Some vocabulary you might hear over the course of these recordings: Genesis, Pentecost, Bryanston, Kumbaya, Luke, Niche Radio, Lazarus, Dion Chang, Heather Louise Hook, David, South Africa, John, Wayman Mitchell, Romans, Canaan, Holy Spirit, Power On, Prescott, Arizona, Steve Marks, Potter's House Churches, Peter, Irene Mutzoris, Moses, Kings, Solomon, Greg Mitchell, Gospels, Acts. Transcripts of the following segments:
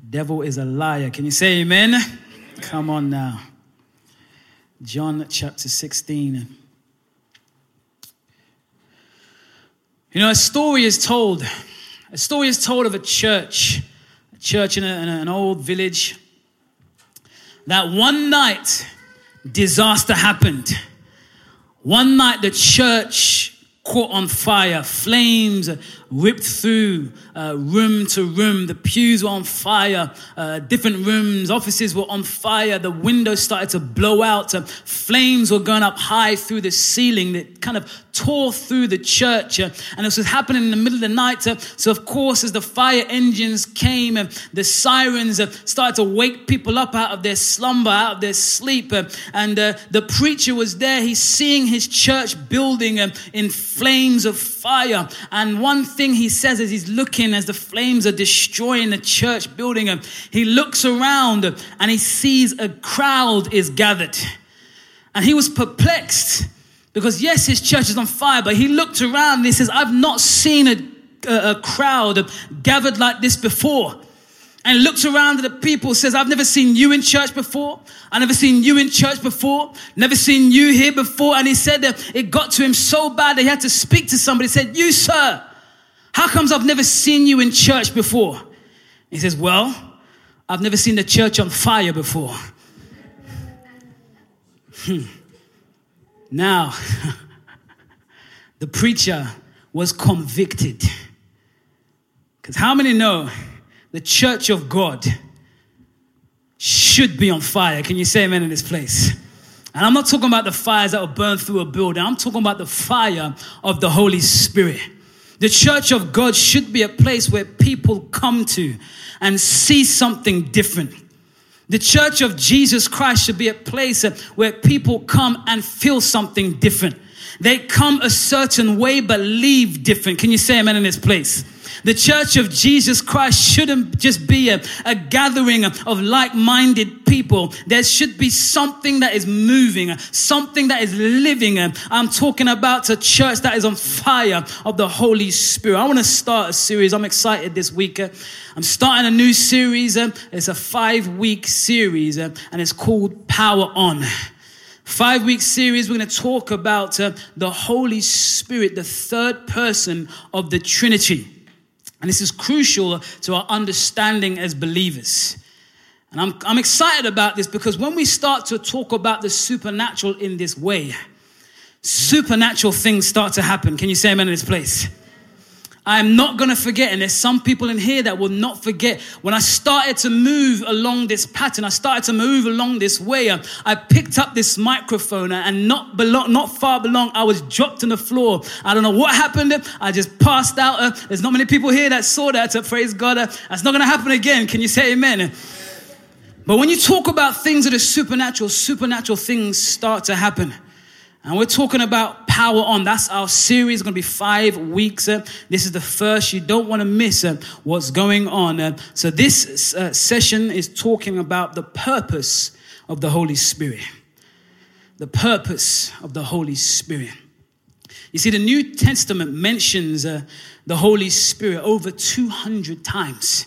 The devil is a liar. Can you say amen? Amen? Come on now. John chapter 16. You know, a story is told of a church in an old village, that one night disaster happened. One night the church caught on fire. Flames ripped through room to room. The pews were on fire. Different rooms, offices were on fire. The windows started to blow out. Flames were going up high through the ceiling that kind of tore through the church. And this was happening in the middle of the night. So, of course, as the fire engines came, the sirens started to wake people up out of their slumber, out of their sleep. And the preacher was there. He's seeing his church building in flames of fire. And one thing he says as he's looking, as the flames are destroying the church building, he looks around and he sees a crowd is gathered. And he was perplexed because, yes, his church is on fire, but he looked around and he says, I've not seen a crowd gathered like this before. And looks around at the people, says, I've never seen you in church before. I've never seen you in church before. Never seen you here before. And he said that it got to him so bad that he had to speak to somebody. He said, you, sir, how comes I've never seen you in church before? He says, well, I've never seen the church on fire before. Now, the preacher was convicted. Because how many know the church of God should be on fire? Can you say amen in this place? And I'm not talking about the fires that will burn through a building. I'm talking about the fire of the Holy Spirit. The church of God should be a place where people come to and see something different. The church of Jesus Christ should be a place where people come and feel something different. They come a certain way but leave different. Can you say amen in this place? The church of Jesus Christ shouldn't just be a gathering of like-minded people. There should be something that is moving, something that is living. I'm talking about a church that is on fire of the Holy Spirit. I want to start a series. I'm excited this week. I'm starting a new series. It's a 5-week series, and it's called Power On. 5-week series, we're going to talk about the Holy Spirit, the third person of the Trinity. And this is crucial to our understanding as believers. And I'm excited about this because when we start to talk about the supernatural in this way, supernatural things start to happen. Can you say amen in this place? I'm not going to forget, and there's some people in here that will not forget. When I started to move along this pattern, I started to move along this way, I picked up this microphone, and not far belong, I was dropped on the floor. I don't know what happened. I just passed out. There's not many people here that saw that. Praise God. That's not going to happen again. Can you say amen? But when you talk about things that are supernatural, supernatural things start to happen. And we're talking about Power On. That's our series. It's going to be 5 weeks. This is the first. You don't want to miss what's going on. So this session is talking about the purpose of the Holy Spirit. The purpose of the Holy Spirit. You see, the New Testament mentions the Holy Spirit over 200 times.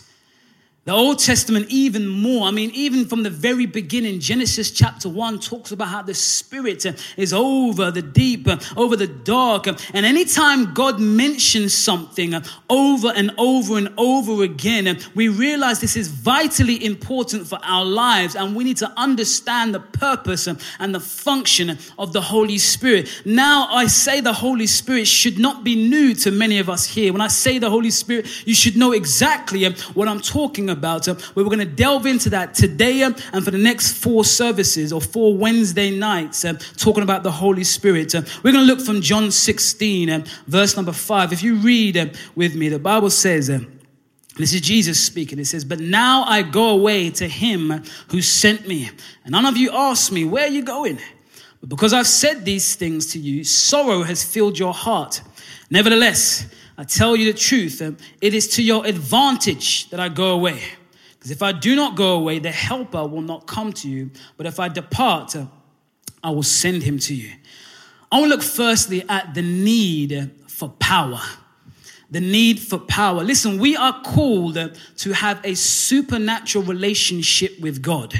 The Old Testament even more. I mean, even from the very beginning, Genesis chapter 1 talks about how the Spirit is over the deep, over the dark. And anytime God mentions something over and over and over again, we realize this is vitally important for our lives. And we need to understand the purpose and the function of the Holy Spirit. Now, I say the Holy Spirit should not be new to many of us here. When I say the Holy Spirit, you should know exactly what I'm talking about. We're going to delve into that today and for the next 4 Wednesday nights, talking about the Holy Spirit. We're going to look from John 16, verse number 5. If you read with me, the Bible says, this is Jesus speaking. It says, but now I go away to him who sent me. And none of you ask me, where are you going? But because I've said these things to you, sorrow has filled your heart. Nevertheless, I tell you the truth, it is to your advantage that I go away. Because if I do not go away, the helper will not come to you. But if I depart, I will send him to you. I want to look firstly at the need for power. The need for power. Listen, we are called to have a supernatural relationship with God.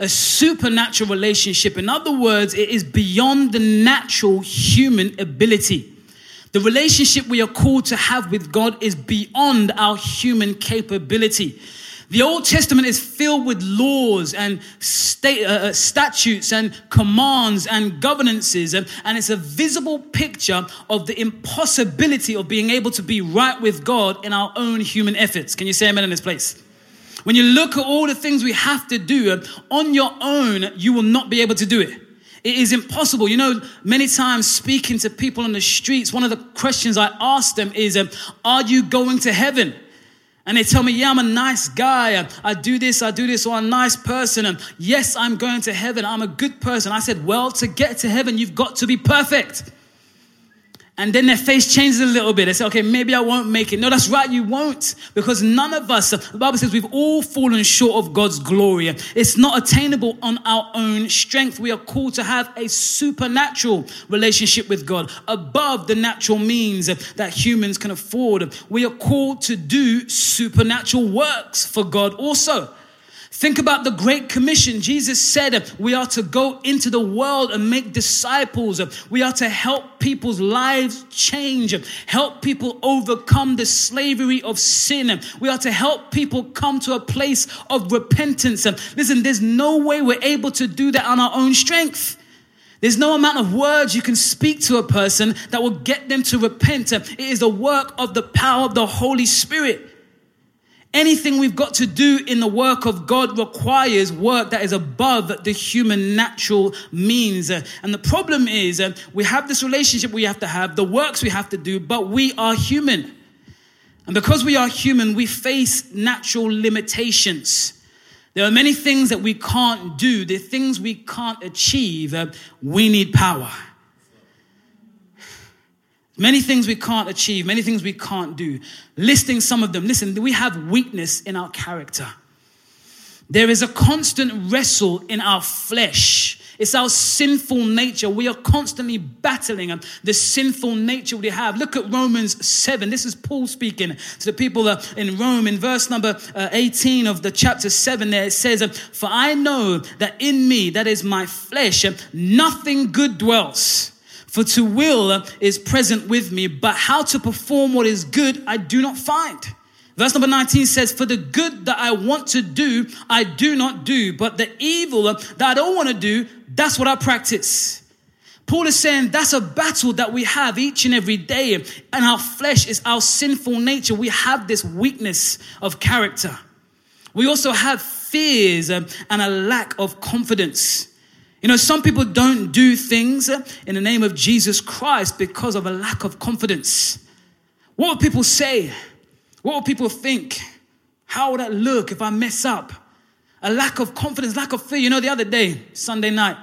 A supernatural relationship. In other words, it is beyond the natural human ability. The relationship we are called to have with God is beyond our human capability. The Old Testament is filled with laws and statutes and commands and governances. And it's a visible picture of the impossibility of being able to be right with God in our own human efforts. Can you say amen in this place? When you look at all the things we have to do, on your own, you will not be able to do it. It is impossible. You know, many times speaking to people on the streets, one of the questions I ask them is, are you going to heaven? And they tell me, yeah, I'm a nice guy. I do this, or I'm a nice person. And yes, I'm going to heaven. I'm a good person. I said, well, to get to heaven, you've got to be perfect. And then their face changes a little bit. They say, okay, maybe I won't make it. No, that's right, you won't. Because none of us, the Bible says we've all fallen short of God's glory. It's not attainable on our own strength. We are called to have a supernatural relationship with God above the natural means that humans can afford. We are called to do supernatural works for God also. Think about the Great Commission. Jesus said we are to go into the world and make disciples. We are to help people's lives change, help people overcome the slavery of sin. We are to help people come to a place of repentance. Listen, there's no way we're able to do that on our own strength. There's no amount of words you can speak to a person that will get them to repent. It is the work of the power of the Holy Spirit. Anything we've got to do in the work of God requires work that is above the human natural means. And the problem is we have this relationship we have to have, the works we have to do, but we are human. And because we are human, we face natural limitations. There are many things that we can't do. There are things we can't achieve. We need power. Many things we can't achieve, many things we can't do. Listing some of them. Listen, we have weakness in our character. There is a constant wrestle in our flesh. It's our sinful nature. We are constantly battling the sinful nature we have. Look at Romans 7. This is Paul speaking to the people in Rome. In verse number 18 of the chapter 7 there, it says, "For I know that in me, that is my flesh, nothing good dwells. For to will is present with me, but how to perform what is good, I do not find." Verse number 19 says, "For the good that I want to do, I do not do, but the evil that I don't want to do, that's what I practice." Paul is saying that's a battle that we have each and every day, and our flesh is our sinful nature. We have this weakness of character. We also have fears and a lack of confidence. You know, some people don't do things in the name of Jesus Christ because of a lack of confidence. What will people say? What will people think? How will that look if I mess up? A lack of confidence, lack of fear. You know, the other day, Sunday night,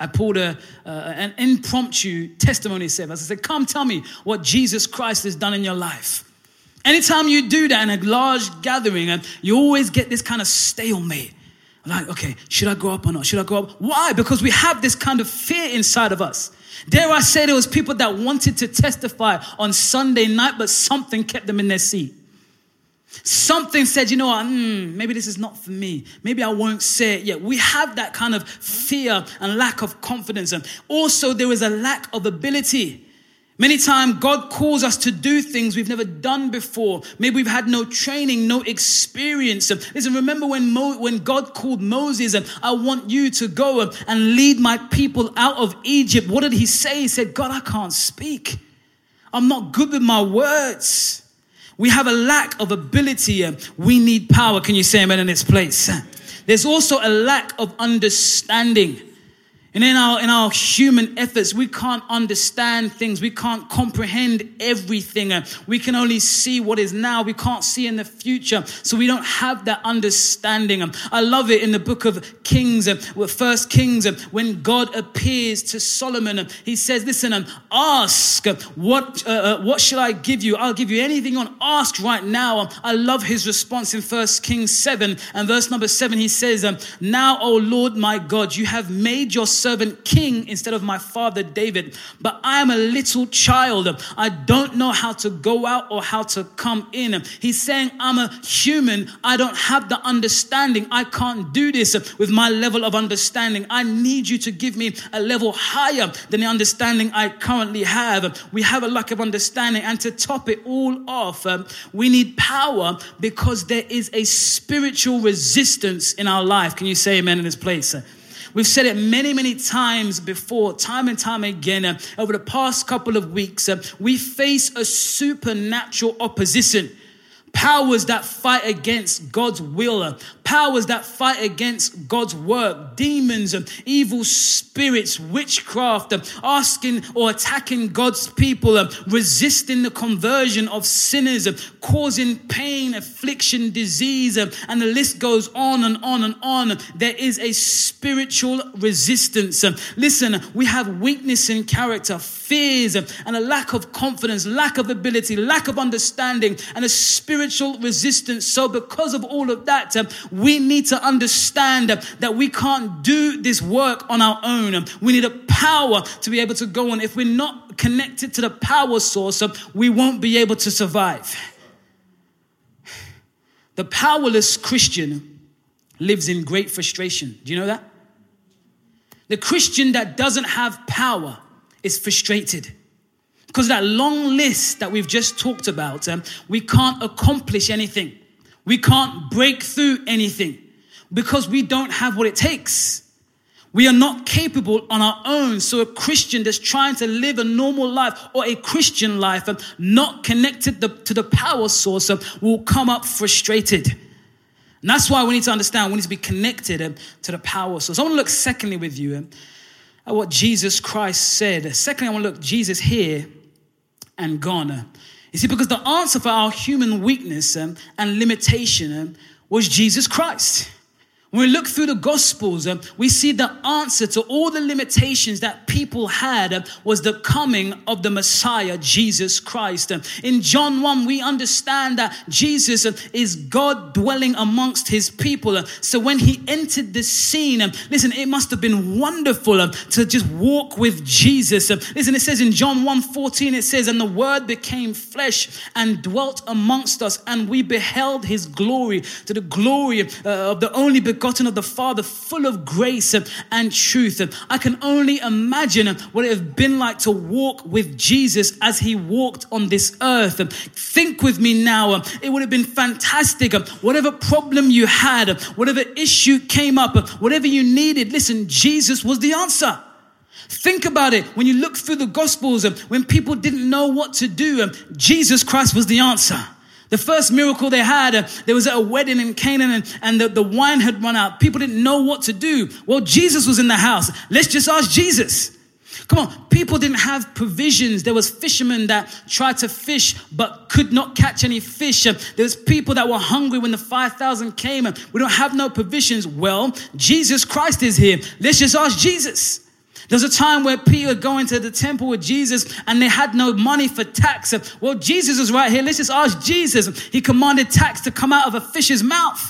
I pulled an impromptu testimony service. I said, come tell me what Jesus Christ has done in your life. Anytime you do that in a large gathering, you always get this kind of stalemate. Like, okay, should I go up or not? Should I go up? Why? Because we have this kind of fear inside of us. Dare I say there was people that wanted to testify on Sunday night, but something kept them in their seat. Something said, you know what, maybe this is not for me. Maybe I won't say it yet. We have that kind of fear and lack of confidence. And also there is a lack of ability. Many times God calls us to do things we've never done before. Maybe we've had no training, no experience. Listen, remember when God called Moses, "I want you to go and lead my people out of Egypt." What did he say? He said, "God, I can't speak. I'm not good with my words." We have a lack of ability. We need power. Can you say amen in this place? There's also a lack of understanding. And in our human efforts, we can't understand things. We can't comprehend everything. We can only see what is now. We can't see in the future. So we don't have that understanding. I love it in the book of Kings, First Kings, when God appears to Solomon. He says, listen, ask, what shall I give you? I'll give you anything you want. Ask right now. I love his response in First Kings 7 and verse number 7. He says, "Now, O Lord, my God, you have made yourself servant king instead of my father David. But I am a little child. I don't know how to go out or how to come in. He's saying, I'm a human. I don't have the understanding. I can't do this with my level of understanding. I need you to give me a level higher than the understanding I currently have. We have a lack of understanding. And to top it all off, we need power because there is a spiritual resistance in our life. Can you say amen in this place? We've said it many, many times before, time and time again. Over the past couple of weeks, we face a supernatural opposition. Powers that fight against God's will. Powers that fight against God's work. Demons, evil spirits, witchcraft, asking or attacking God's people, resisting the conversion of sinners, causing pain, affliction, disease, and the list goes on and on and on. There is a spiritual resistance. Listen, we have weakness in character, fears, and a lack of confidence, lack of ability, lack of understanding, and a spiritual resistance. So because of all of that, we need to understand that we can't do this work on our own. We need a power to be able to go on. If we're not connected to the power source, we won't be able to survive. The powerless Christian lives in great frustration. Do you know that? The Christian that doesn't have power is frustrated. Because that long list that we've just talked about, we can't accomplish anything. We can't break through anything because we don't have what it takes. We are not capable on our own. So a Christian that's trying to live a normal life or a Christian life not connected to the power source will come up frustrated. And that's why we need to understand we need to be connected to the power source. I want to look secondly with you at what Jesus Christ said. Secondly, I want to look Jesus here and gone. You see, because the answer for our human weakness and limitation was Jesus Christ. When we look through the Gospels, we see the answer to all the limitations that people had was the coming of the Messiah, Jesus Christ. In John 1, we understand that Jesus is God dwelling amongst his people. So when he entered the scene, listen, it must have been wonderful to just walk with Jesus. Listen, it says in John 1:14, it says, "And the Word became flesh and dwelt amongst us, and we beheld his glory, to the glory of the only begotten of the Father, full of grace and truth." I can only imagine what it would have been like to walk with Jesus as he walked on this earth. Think with me now. It would have been fantastic. Whatever problem you had, whatever issue came up, whatever you needed, listen, Jesus was the answer. Think about it. When you look through the Gospels, when people didn't know what to do, Jesus Christ was the answer. The first miracle they had, there was at a wedding in Canaan and the wine had run out. People didn't know what to do. Well, Jesus was in the house. Let's just ask Jesus. Come on. People didn't have provisions. There was fishermen that tried to fish but could not catch any fish. There was people that were hungry when the 5,000 came. We don't have no provisions. Well, Jesus Christ is here. Let's just ask Jesus. There was a time where Peter going to the temple with Jesus and they had no money for tax. Well, Jesus was right here. Let's just ask Jesus. He commanded tax to come out of a fish's mouth.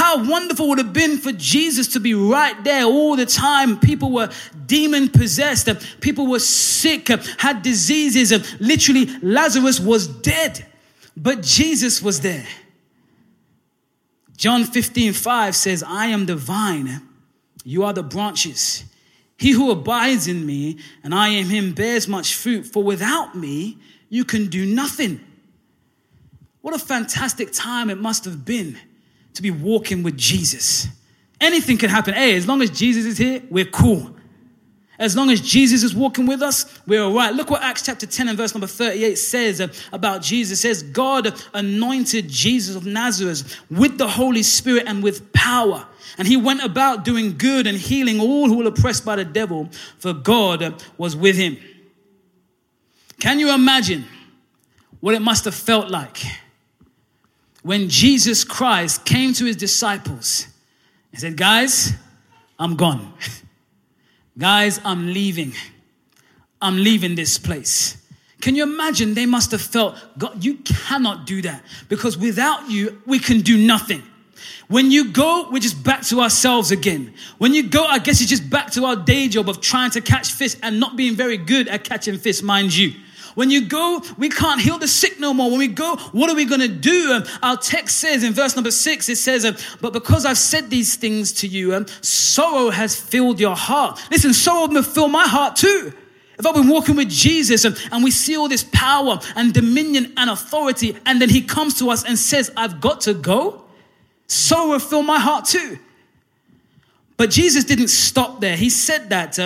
How wonderful would it have been for Jesus to be right there all the time. People were demon possessed. People were sick, had diseases. Literally, Lazarus was dead, but Jesus was there. John 15:5 says, "I am the vine. You are the branches. He who abides in me and I in him bears much fruit, for without me you can do nothing." What a fantastic time it must have been to be walking with Jesus. Anything can happen. Hey, as long as Jesus is here, we're cool. As long as Jesus is walking with us, we're all right. Look what Acts chapter 10 and verse number 38 says about Jesus. It says, "God anointed Jesus of Nazareth with the Holy Spirit and with power. And he went about doing good and healing all who were oppressed by the devil, for God was with him." Can you imagine what it must have felt like when Jesus Christ came to his disciples and said, "Guys, I'm gone. Guys, I'm leaving. I'm leaving this place." Can you imagine? They must have felt, "God, you cannot do that because without you, we can do nothing. When you go, we're just back to ourselves again. When you go, I guess it's just back to our day job of trying to catch fish and not being very good at catching fish, mind you. When you go, we can't heal the sick no more. When we go, what are we going to do? Our text says in verse number 6, it says, but because I've said these things to you, sorrow has filled your heart. Listen, sorrow will fill my heart too. If I've been walking with Jesus and we see all this power and dominion and authority, and then he comes to us and says, I've got to go, sorrow will fill my heart too. But Jesus didn't stop there. He said that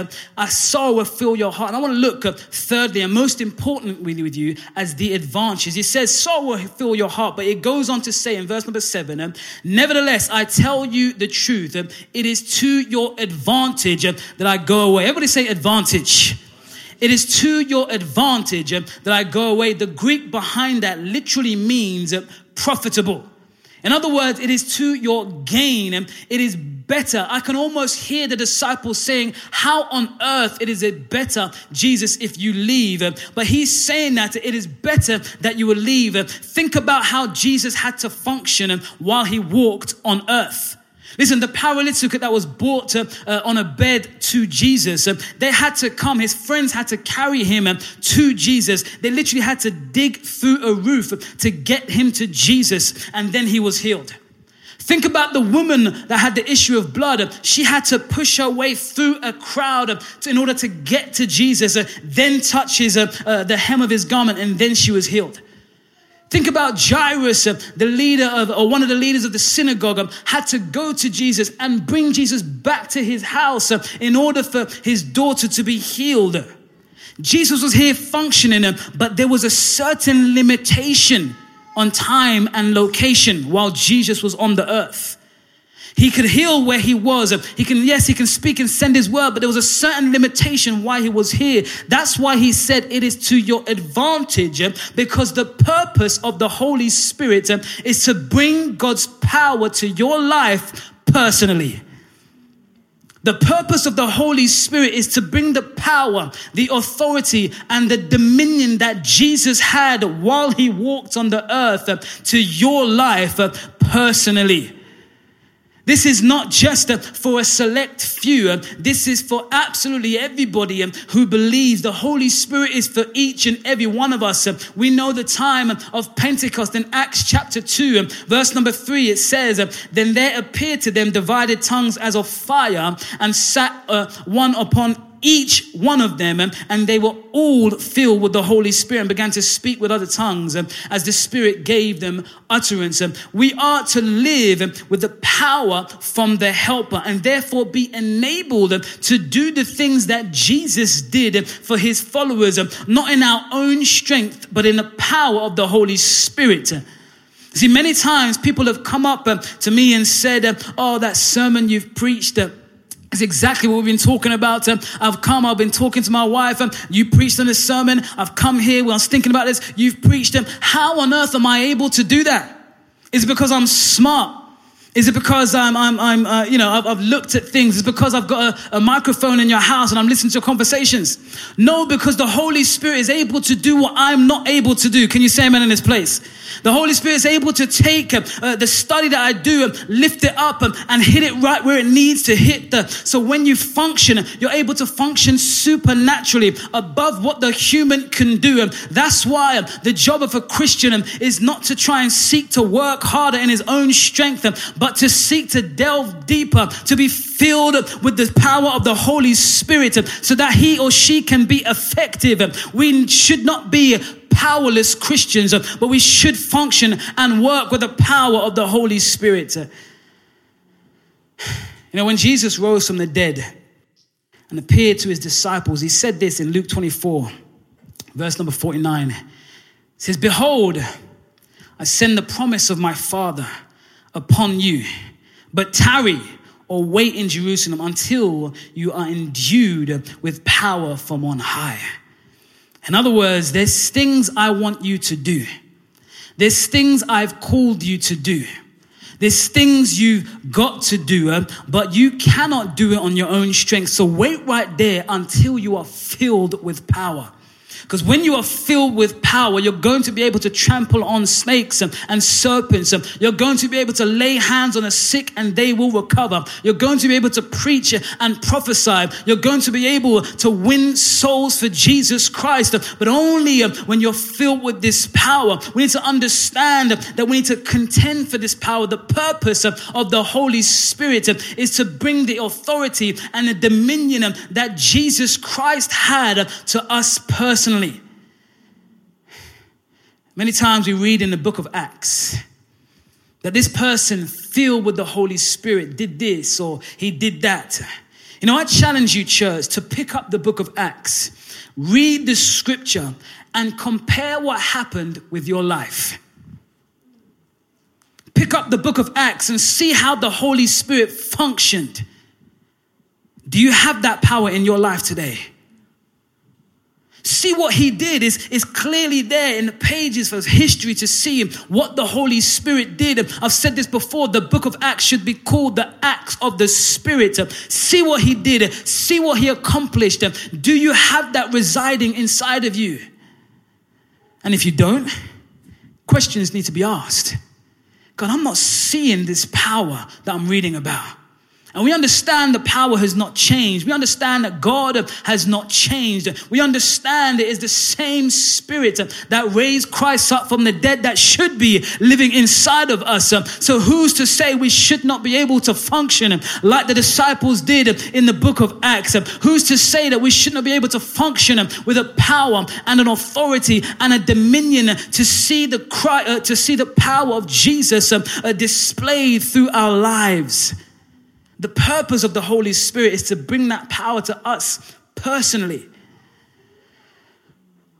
sorrow will fill your heart. And I want to look thirdly and most importantly with you as the advantages. He says sorrow will fill your heart. But it goes on to say in verse number 7, nevertheless, I tell you the truth. It is to your advantage that I go away. Everybody say advantage. It is to your advantage that I go away. The Greek behind that literally means profitable. In other words, it is to your gain. It is better. I can almost hear the disciples saying, how on earth is it better, Jesus, if you leave? But he's saying that it is better that you will leave. Think about how Jesus had to function while he walked on earth. Listen, the paralytic that was brought on a bed to Jesus, they had to come. His friends had to carry him to Jesus. They literally had to dig through a roof to get him to Jesus. And then he was healed. Think about the woman that had the issue of blood. She had to push her way through a crowd in order to get to Jesus, then touches the hem of his garment, and then she was healed. Think about Jairus, one of the leaders of the synagogue, had to go to Jesus and bring Jesus back to his house in order for his daughter to be healed. Jesus was here functioning, but there was a certain limitation on time and location while Jesus was on the earth. He could heal where he was. He can speak and send his word, but there was a certain limitation why he was here. That's why he said it is to your advantage, because the purpose of the Holy Spirit is to bring God's power to your life personally. The purpose of the Holy Spirit is to bring the power, the authority, and the dominion that Jesus had while he walked on the earth to your life personally. This is not just for a select few. This is for absolutely everybody who believes. The Holy Spirit is for each and every one of us. We know the time of Pentecost in Acts chapter 2, verse number 3. It says, then there appeared to them divided tongues as of fire, and sat one upon each one of them, and they were all filled with the Holy Spirit and began to speak with other tongues as the Spirit gave them utterance. We are to live with the power from the Helper and therefore be enabled to do the things that Jesus did for his followers, not in our own strength, but in the power of the Holy Spirit. See, many times people have come up to me and said, oh, that sermon you've preached, it's exactly what we've been talking about. I've been talking to my wife. You preached on this sermon. I've come here. I was thinking about this. You've preached. How on earth am I able to do that? Is it because I'm smart? Is it because I've looked at things? Is it because I've got a microphone in your house and I'm listening to your conversations? No, because the Holy Spirit is able to do what I'm not able to do. Can you say amen in this place? The Holy Spirit is able to take the study that I do and lift it up and hit it right where it needs to hit. So when you function, you're able to function supernaturally above what the human can do. That's why the job of a Christian is not to try and seek to work harder in his own strength, but to seek to delve deeper, to be filled with the power of the Holy Spirit so that he or she can be effective. We should not be powerless Christians, but we should function and work with the power of the Holy Spirit. When Jesus rose from the dead and appeared to his disciples, he said this in Luke 24, verse number 49. It says, behold, I send the promise of my Father upon you, but tarry or wait in Jerusalem until you are endued with power from on high. In other words, there's things I want you to do. There's things I've called you to do. There's things you've got to do, but you cannot do it on your own strength. So wait right there until you are filled with power. Because when you are filled with power, you're going to be able to trample on snakes and serpents. You're going to be able to lay hands on the sick and they will recover. You're going to be able to preach and prophesy. You're going to be able to win souls for Jesus Christ. But only when you're filled with this power. We need to understand that we need to contend for this power. The purpose of the Holy Spirit is to bring the authority and the dominion that Jesus Christ had to us personally. Many times we read in the book of Acts that this person filled with the Holy Spirit did this or he did that. You know, I challenge you, church, to pick up the book of Acts, read the scripture, and compare what happened with your life. Pick up the book of Acts and see how the Holy Spirit functioned. Do you have that power in your life today? See what he did is clearly there in the pages of history to see what the Holy Spirit did. I've said this before, the book of Acts should be called the Acts of the Spirit. See what he did. See what he accomplished. Do you have that residing inside of you? And if you don't, questions need to be asked. God, I'm not seeing this power that I'm reading about. And we understand the power has not changed. We understand that God has not changed. We understand it is the same Spirit that raised Christ up from the dead that should be living inside of us. So who's to say we should not be able to function like the disciples did in the book of Acts? Who's to say that we should not be able to function with a power and an authority and a dominion to see the power of Jesus displayed through our lives? The purpose of the Holy Spirit is to bring that power to us personally.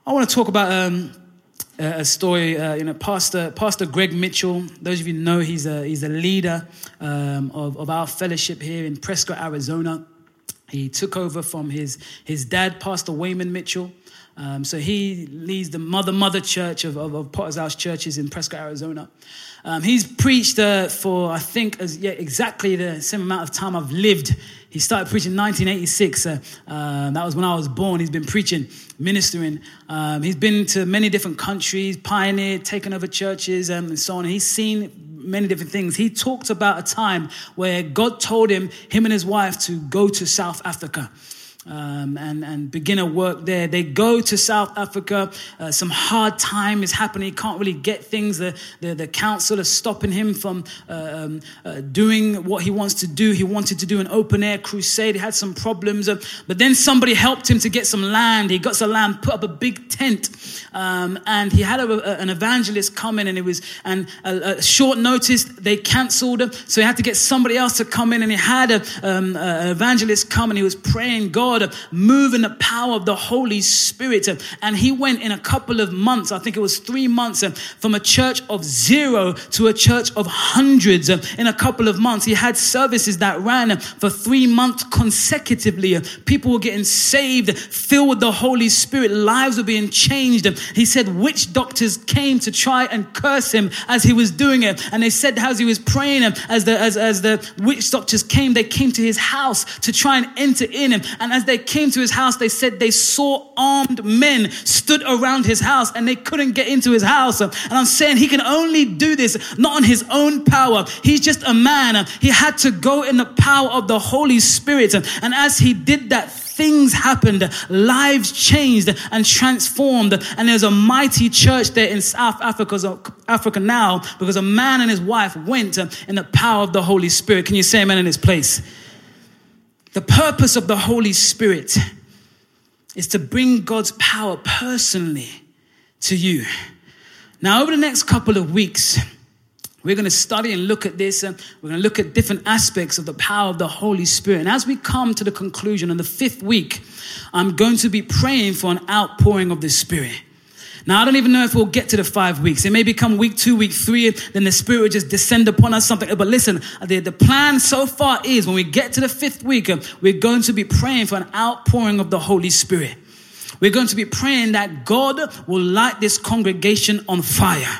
I want to talk about a story. Pastor Greg Mitchell. Those of you know he's a leader of our fellowship here in Prescott, Arizona. He took over from his dad, Pastor Wayman Mitchell. So he leads the mother church of Potter's House Churches in Prescott, Arizona. He's preached for, I think, exactly the same amount of time I've lived. He started preaching in 1986. That was when I was born. He's been preaching, ministering. He's been to many different countries, pioneered, taken over churches, and so on. And he's seen many different things. He talked about a time where God told him and his wife to go to South Africa. And begin a work there. They go to South Africa. Some hard time is happening. He can't really get things. The council is stopping him from doing what he wants to do. He wanted to do an open-air crusade. He had some problems. But then somebody helped him to get some land. He got some land, put up a big tent. And he had an evangelist come in, and short notice, they cancelled him. So he had to get somebody else to come in, and he had an evangelist come, and he was praying, God, move in the power of the Holy Spirit. And he went in a couple of months, I think it was 3 months, from a church of 0 to a church of hundreds in a couple of months. He had services that ran for 3 months consecutively. People were getting saved, filled with the Holy Spirit. Lives were being changed. He said witch doctors came to try and curse him as he was doing it. And they said as he was praying, as the witch doctors came, they came to his house to try and enter in him. And as they came to his house, they said they saw armed men stood around his house and they couldn't get into his house. And I'm saying he can only do this, not on his own power. He's just a man. He had to go in the power of the Holy Spirit. And as he did that, things happened, lives changed and transformed. And there's a mighty church there in South Africa now because a man and his wife went in the power of the Holy Spirit. Can you say amen in this place? The purpose of the Holy Spirit is to bring God's power personally to you. Now, over the next couple of weeks, we're going to study and look at this. We're going to look at different aspects of the power of the Holy Spirit. And as we come to the conclusion on the 5th week, I'm going to be praying for an outpouring of the Spirit. Now, I don't even know if we'll get to the 5 weeks. It may become week 2, week 3, then the Spirit will just descend upon us something. But listen, the plan so far is when we get to the 5th week, we're going to be praying for an outpouring of the Holy Spirit. We're going to be praying that God will light this congregation on fire.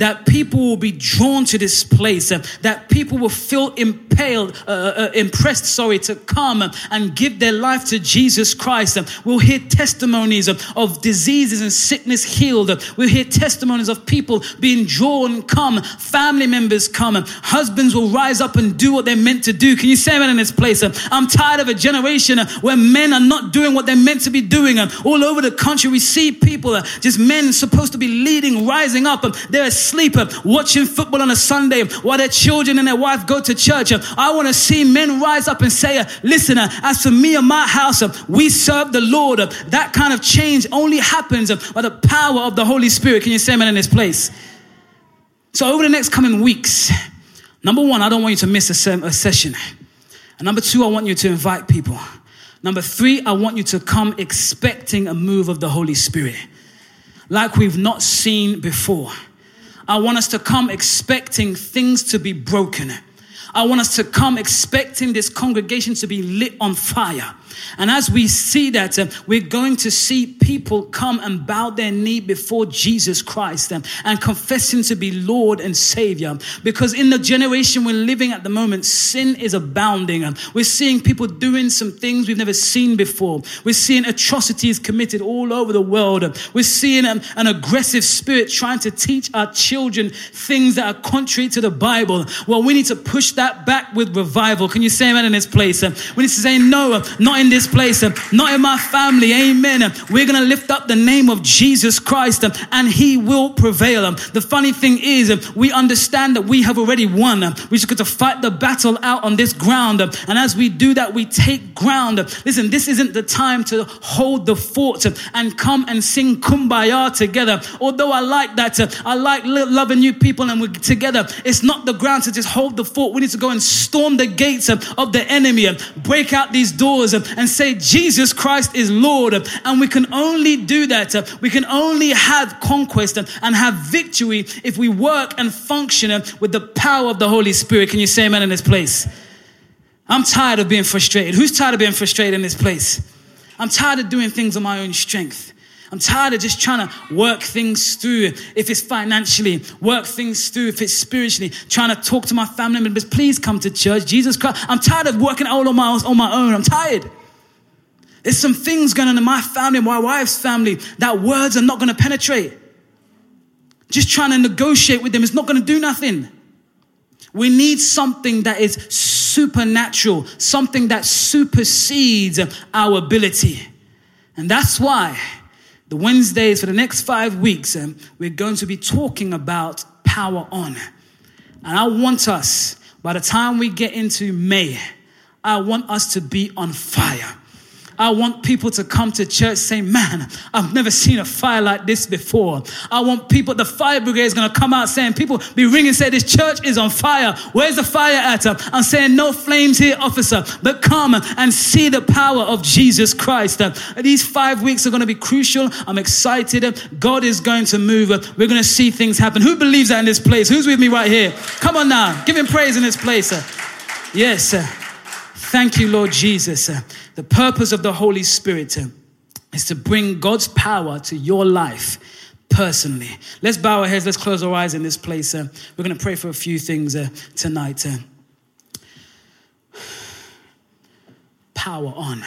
that people will be drawn to this place, that people will feel impressed to come and give their life to Jesus Christ. We'll hear testimonies of diseases and sickness healed. We'll hear testimonies of people being drawn, come, family members come, husbands will rise up and do what they're meant to do. Can you say amen in this place? I'm tired of a generation where men are not doing what they're meant to be doing. All over the country, we see people, just men supposed to be leading, rising up. They're asleep, watching football on a Sunday while their children and their wife go to church. I want to see men rise up and say, listen, as for me and my house, we serve the Lord. That kind of change only happens by the power of the Holy Spirit. Can you say amen in this place? So over the next coming weeks, number one, I don't want you to miss a session. And number two, I want you to invite people. Number three, I want you to come expecting a move of the Holy Spirit like we've not seen before. I want us to come expecting things to be broken. I want us to come expecting this congregation to be lit on fire. And as we see that, we're going to see people come and bow their knee before Jesus Christ and confess him to be Lord and Savior. Because in the generation we're living at the moment, sin is abounding. We're seeing people doing some things we've never seen before. We're seeing atrocities committed all over the world. We're seeing an aggressive spirit trying to teach our children things that are contrary to the Bible. Well, we need to push that back with revival. Can you say amen in this place? We need to say no, not in this place, not in my family. Amen. We're going to lift up the name of Jesus Christ and he will prevail. The funny thing is we understand that we have already won. We just got to fight the battle out on this ground. And as we do that, we take ground. Listen, this isn't the time to hold the fort and come and sing Kumbaya together. Although I like that. I like loving you people and we're together. It's not the ground to just hold the fort. We need to go and storm the gates of the enemy, break out these doors and say, Jesus Christ is Lord. And we can only do that. We can only have conquest and have victory if we work and function with the power of the Holy Spirit. Can you say amen in this place? I'm tired of being frustrated. Who's tired of being frustrated in this place? I'm tired of doing things on my own strength. I'm tired of just trying to work things through. If it's financially, work things through. If it's spiritually, trying to talk to my family members, please come to church. Jesus Christ. I'm tired of working all on my own. I'm tired. There's some things going on in my family, my wife's family, that words are not going to penetrate. Just trying to negotiate with them is not going to do nothing. We need something that is supernatural, something that supersedes our ability. And that's why the Wednesdays for the next 5 weeks, we're going to be talking about Power On. And I want us, by the time we get into May, I want us to be on fire. I want people to come to church saying, man, I've never seen a fire like this before. I want people, the fire brigade is going to come out saying, people be ringing, say, this church is on fire. Where's the fire at? I'm saying, no flames here, officer, but come and see the power of Jesus Christ. These 5 weeks are going to be crucial. I'm excited. God is going to move. We're going to see things happen. Who believes that in this place? Who's with me right here? Come on now. Give him praise in this place. Yes. Thank you, Lord Jesus. The purpose of the Holy Spirit is to bring God's power to your life personally. Let's bow our heads. Let's close our eyes in this place. We're going to pray for a few things tonight. Power on.